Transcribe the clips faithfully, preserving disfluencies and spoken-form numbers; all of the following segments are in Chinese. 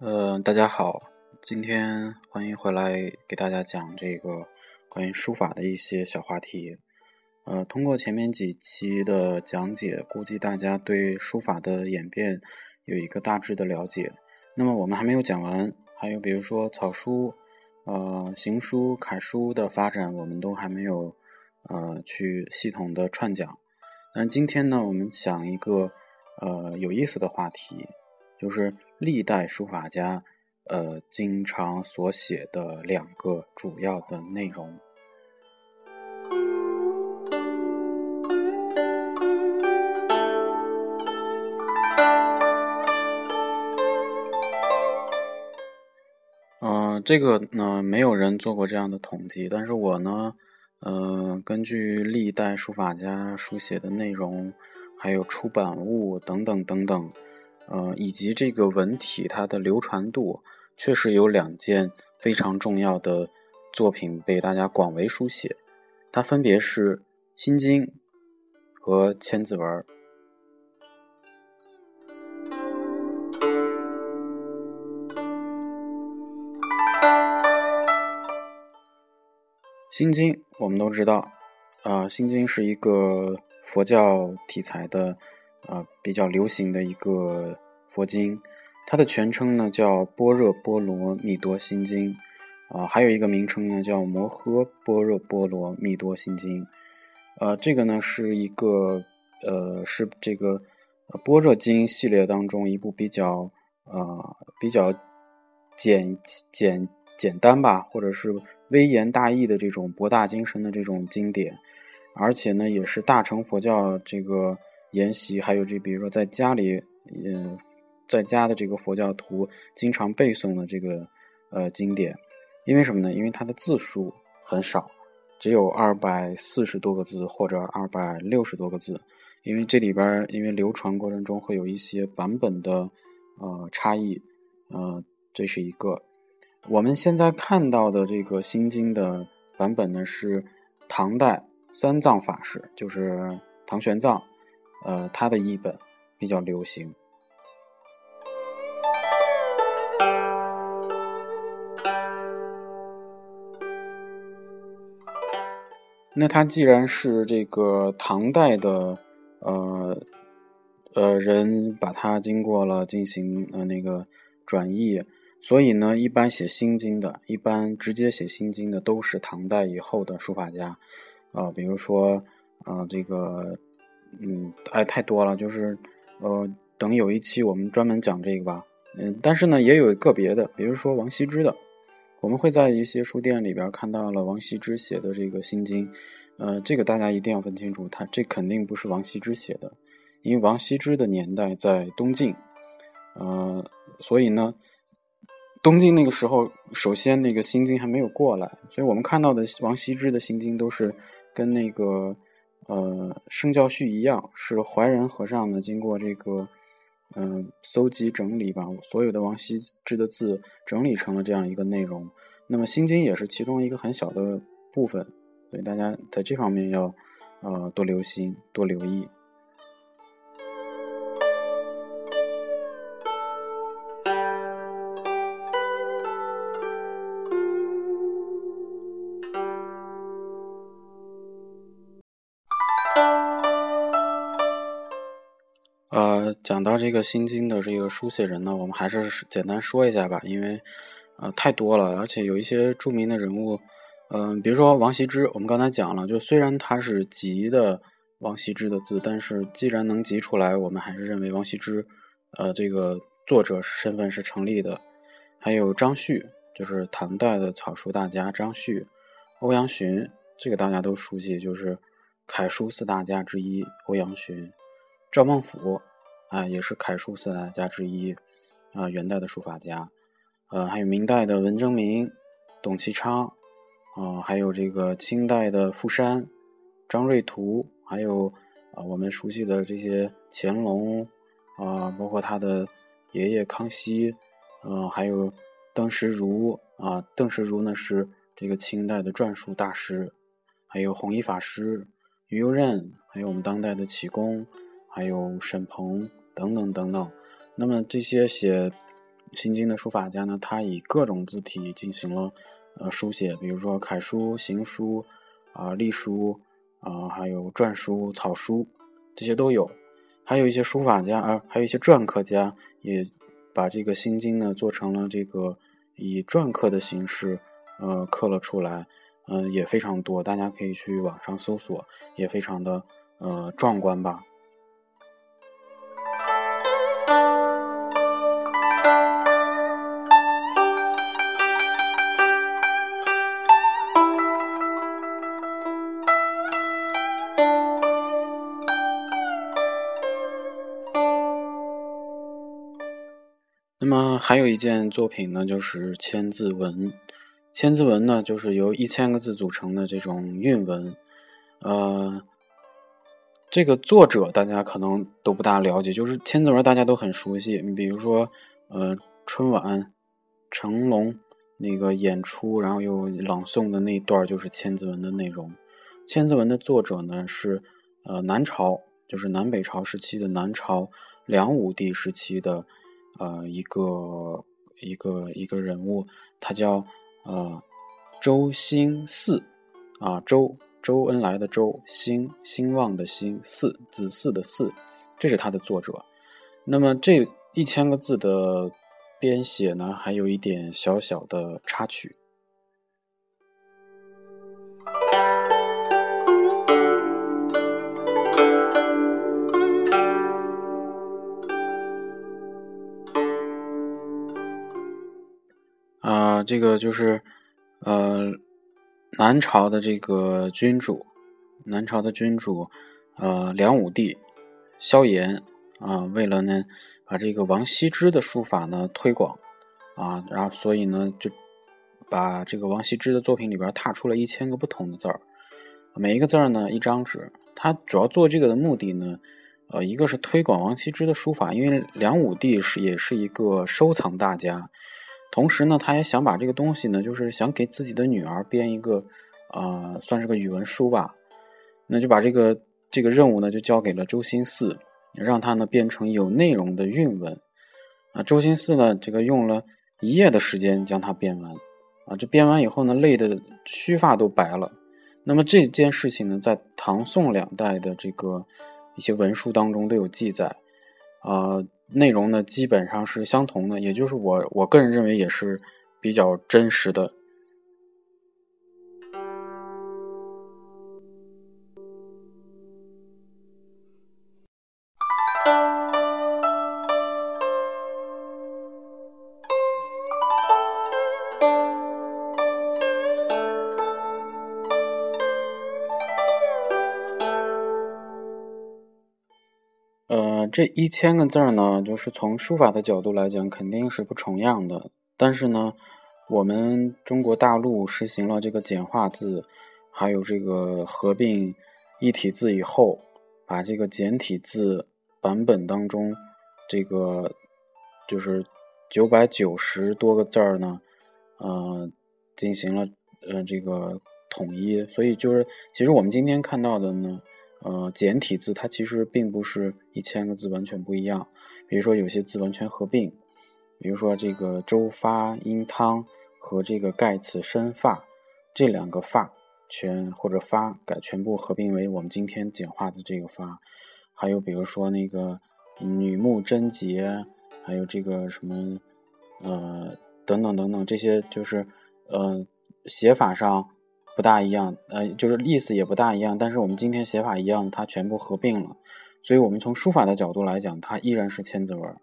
呃，大家好，今天欢迎回来给大家讲这个关于书法的一些小话题。呃，通过前面几期的讲解，估计大家对书法的演变有一个大致的了解。那么我们还没有讲完，还有比如说草书、呃行书、楷书的发展，我们都还没有呃去系统的串讲。但是今天呢，我们想一个呃有意思的话题，就是历代书法家呃经常所写的两个主要的内容。呃，这个呢没有人做过这样的统计，但是我呢呃根据历代书法家书写的内容，还有出版物等等等等，呃，以及这个文体它的流传度，确实有两件非常重要的作品被大家广为书写，它分别是《心经》和《千字文》。《心经》我们都知道，呃，《心经》是一个佛教题材的呃，比较流行的一个佛经，它的全称呢叫《般若波罗蜜多心经》，啊、呃，还有一个名称呢叫《摩诃般若波罗蜜多心经》。呃，这个呢是一个呃是这个般若经系列当中一部比较呃比较简简简单吧，或者是微言大义的这种博大精深的这种经典，而且呢也是大乘佛教这个研习，还有这比如说在家里，呃，在家的这个佛教徒经常背诵的这个呃经典，因为什么呢？因为它的字数很少，只有二百四十多个字或者二百六十多个字，因为这里边因为流传过程中会有一些版本的呃差异，呃，这是一个。我们现在看到的这个《心经》的版本呢是唐代三藏法师，就是唐玄奘。呃，他的译本比较流行。那他既然是这个唐代的呃呃人把它经过了进行呃那个转译，所以呢，一般写心经的，一般直接写心经的都是唐代以后的书法家，呃，比如说呃这个。嗯，哎，太多了，就是，呃，等有一期我们专门讲这个吧。嗯，但是呢，也有个别的，比如说王羲之的，我们会在一些书店里边看到了王羲之写的这个《心经》，呃，这个大家一定要分清楚，他这肯定不是王羲之写的，因为王羲之的年代在东晋，呃，所以呢，东晋那个时候，首先那个《心经》还没有过来，所以我们看到的王羲之的《心经》都是跟那个。呃，圣教序一样，是怀仁和尚呢经过这个嗯、呃、搜集整理吧，所有的王羲之的字整理成了这样一个内容。那么《心经》也是其中一个很小的部分，所以大家在这方面要呃多留心、多留意。呃，讲到这个《心经》的这个书写人呢，我们还是简单说一下吧，因为呃太多了，而且有一些著名的人物，嗯、呃，比如说王羲之，我们刚才讲了，就虽然他是集的王羲之的字，但是既然能集出来，我们还是认为王羲之呃这个作者身份是成立的。还有张旭，就是唐代的草书大家张旭，欧阳询，这个大家都熟悉，就是楷书四大家之一欧阳询。赵孟俯啊，也是楷书四大家之一，啊、呃，元代的书法家，呃，还有明代的文征明、董其昌，啊、呃，还有这个清代的傅山、张瑞图，还有啊、呃、我们熟悉的这些乾隆，啊、呃，包括他的爷爷康熙，呃，还有邓石如啊、呃，邓石如呢是这个清代的篆书大师，还有弘一法师，于右任，还有我们当代的启功，还有沈鹏等等等等。那么这些写心经的书法家呢，他以各种字体进行了呃书写，比如说楷书、行书、啊、呃、隶书啊、呃，还有篆书、草书，这些都有。还有一些书法家啊、呃，还有一些篆刻家也把这个心经呢做成了这个以篆刻的形式呃刻了出来。嗯、呃，也非常多，大家可以去网上搜索，也非常的呃壮观吧。那么还有一件作品呢，就是千字文。千字文呢，就是由一千个字组成的这种韵文，呃，这个作者大家可能都不大了解，就是千字文大家都很熟悉，比如说呃春晚、成龙那个演出，然后又朗诵的那一段就是千字文的内容。千字文的作者呢是呃南朝，就是南北朝时期的南朝梁武帝时期的呃一个一个一个人物，他叫。呃，周兴嗣啊，周周恩来的周，兴兴旺的兴，嗣子嗣的嗣，这是他的作者。那么这一千个字的编写呢，还有一点小小的插曲。这个就是呃南朝的这个君主南朝的君主呃梁武帝萧衍啊、呃、为了呢把这个王羲之的书法呢推广啊，然后所以呢就把这个王羲之的作品里边踏出了一千个不同的字儿，每一个字儿呢一张纸。他主要做这个的目的呢，呃一个是推广王羲之的书法，因为梁武帝是也是一个收藏大家，同时呢他也想把这个东西呢，就是想给自己的女儿编一个呃算是个语文书吧。那就把这个这个任务呢就交给了周兴嗣，让他呢变成有内容的韵文啊。周兴嗣呢这个用了一夜的时间将它编完啊，这编完以后呢累得须发都白了。那么这件事情呢在唐宋两代的这个一些文书当中都有记载啊、呃，内容呢基本上是相同的，也就是我我个人认为也是比较真实的。这一千个字呢，就是从书法的角度来讲肯定是不重样的，但是呢我们中国大陆实行了这个简化字还有这个合并一体字以后，把这个简体字版本当中这个就是九百九十多个字呢呃，进行了呃这个统一。所以就是其实我们今天看到的呢呃，简体字它其实并不是一千个字完全不一样，比如说有些字完全合并，比如说这个周发殷汤和这个盖此身发这两个发全或者发改全部合并为我们今天简化字这个发，还有比如说那个女木贞节，还有这个什么呃等等等等，这些就是呃写法上。不大一样，呃，就是意思也不大一样，但是我们今天写法一样，它全部合并了，所以我们从书法的角度来讲，它依然是千字文。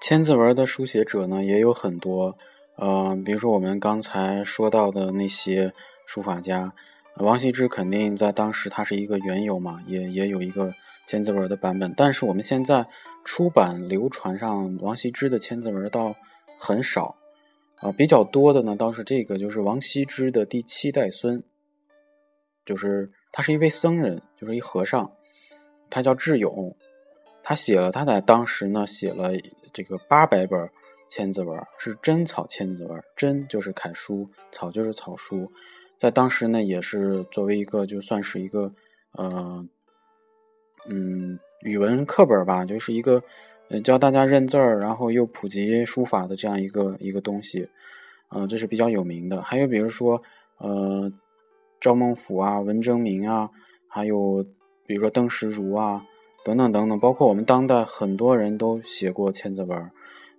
千字文的书写者呢也有很多，呃，比如说我们刚才说到的那些书法家。王羲之肯定在当时他是一个原有嘛，也也有一个千字文的版本，但是我们现在出版流传上王羲之的千字文倒很少啊、呃，比较多的呢倒是这个就是王羲之的第七代孙，就是他是一位僧人，就是一和尚，他叫智勇，他写了，他在当时呢写了这个八百本千字文，是真草千字文，真就是楷书，草就是草书，在当时呢也是作为一个就算是一个呃嗯语文课本吧，就是一个教大家认字儿，然后又普及书法的这样一个一个东西，呃，这是比较有名的。还有比如说，呃，赵孟俯啊、文征明啊，还有比如说邓石如啊，等等等等，包括我们当代很多人都写过千字文。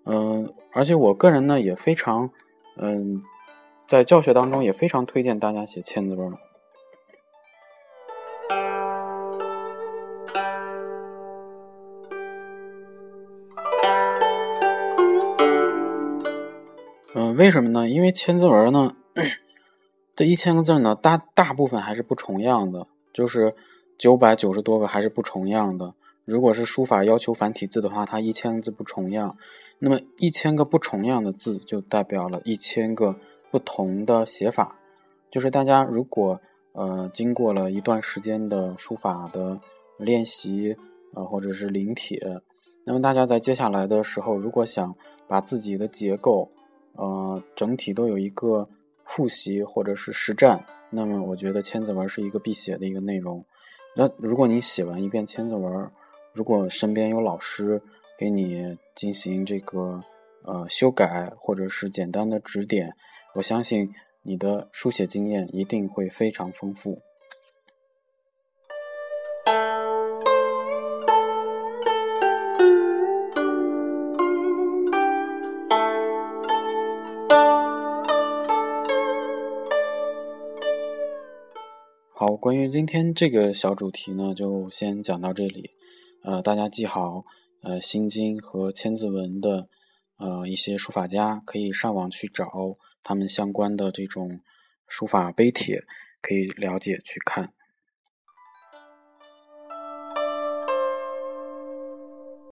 嗯、呃，而且我个人呢也非常，嗯、呃，在教学当中也非常推荐大家写千字文。为什么呢？因为千字文呢，这一千个字呢，大大部分还是不重样的，就是九百九十多个还是不重样的。如果是书法要求繁体字的话，它一千个字不重样，那么一千个不重样的字就代表了一千个不同的写法。就是大家如果呃经过了一段时间的书法的练习，呃或者是临帖，那么大家在接下来的时候，如果想把自己的结构呃，整体都有一个复习或者是实战，那么我觉得千字文是一个必写的一个内容。那如果你写完一遍千字文，如果身边有老师给你进行这个呃修改或者是简单的指点，我相信你的书写经验一定会非常丰富。好，关于今天这个小主题呢，就先讲到这里。呃，大家记好，呃，新经和千字文的呃一些书法家，可以上网去找他们相关的这种书法碑帖，可以了解去看。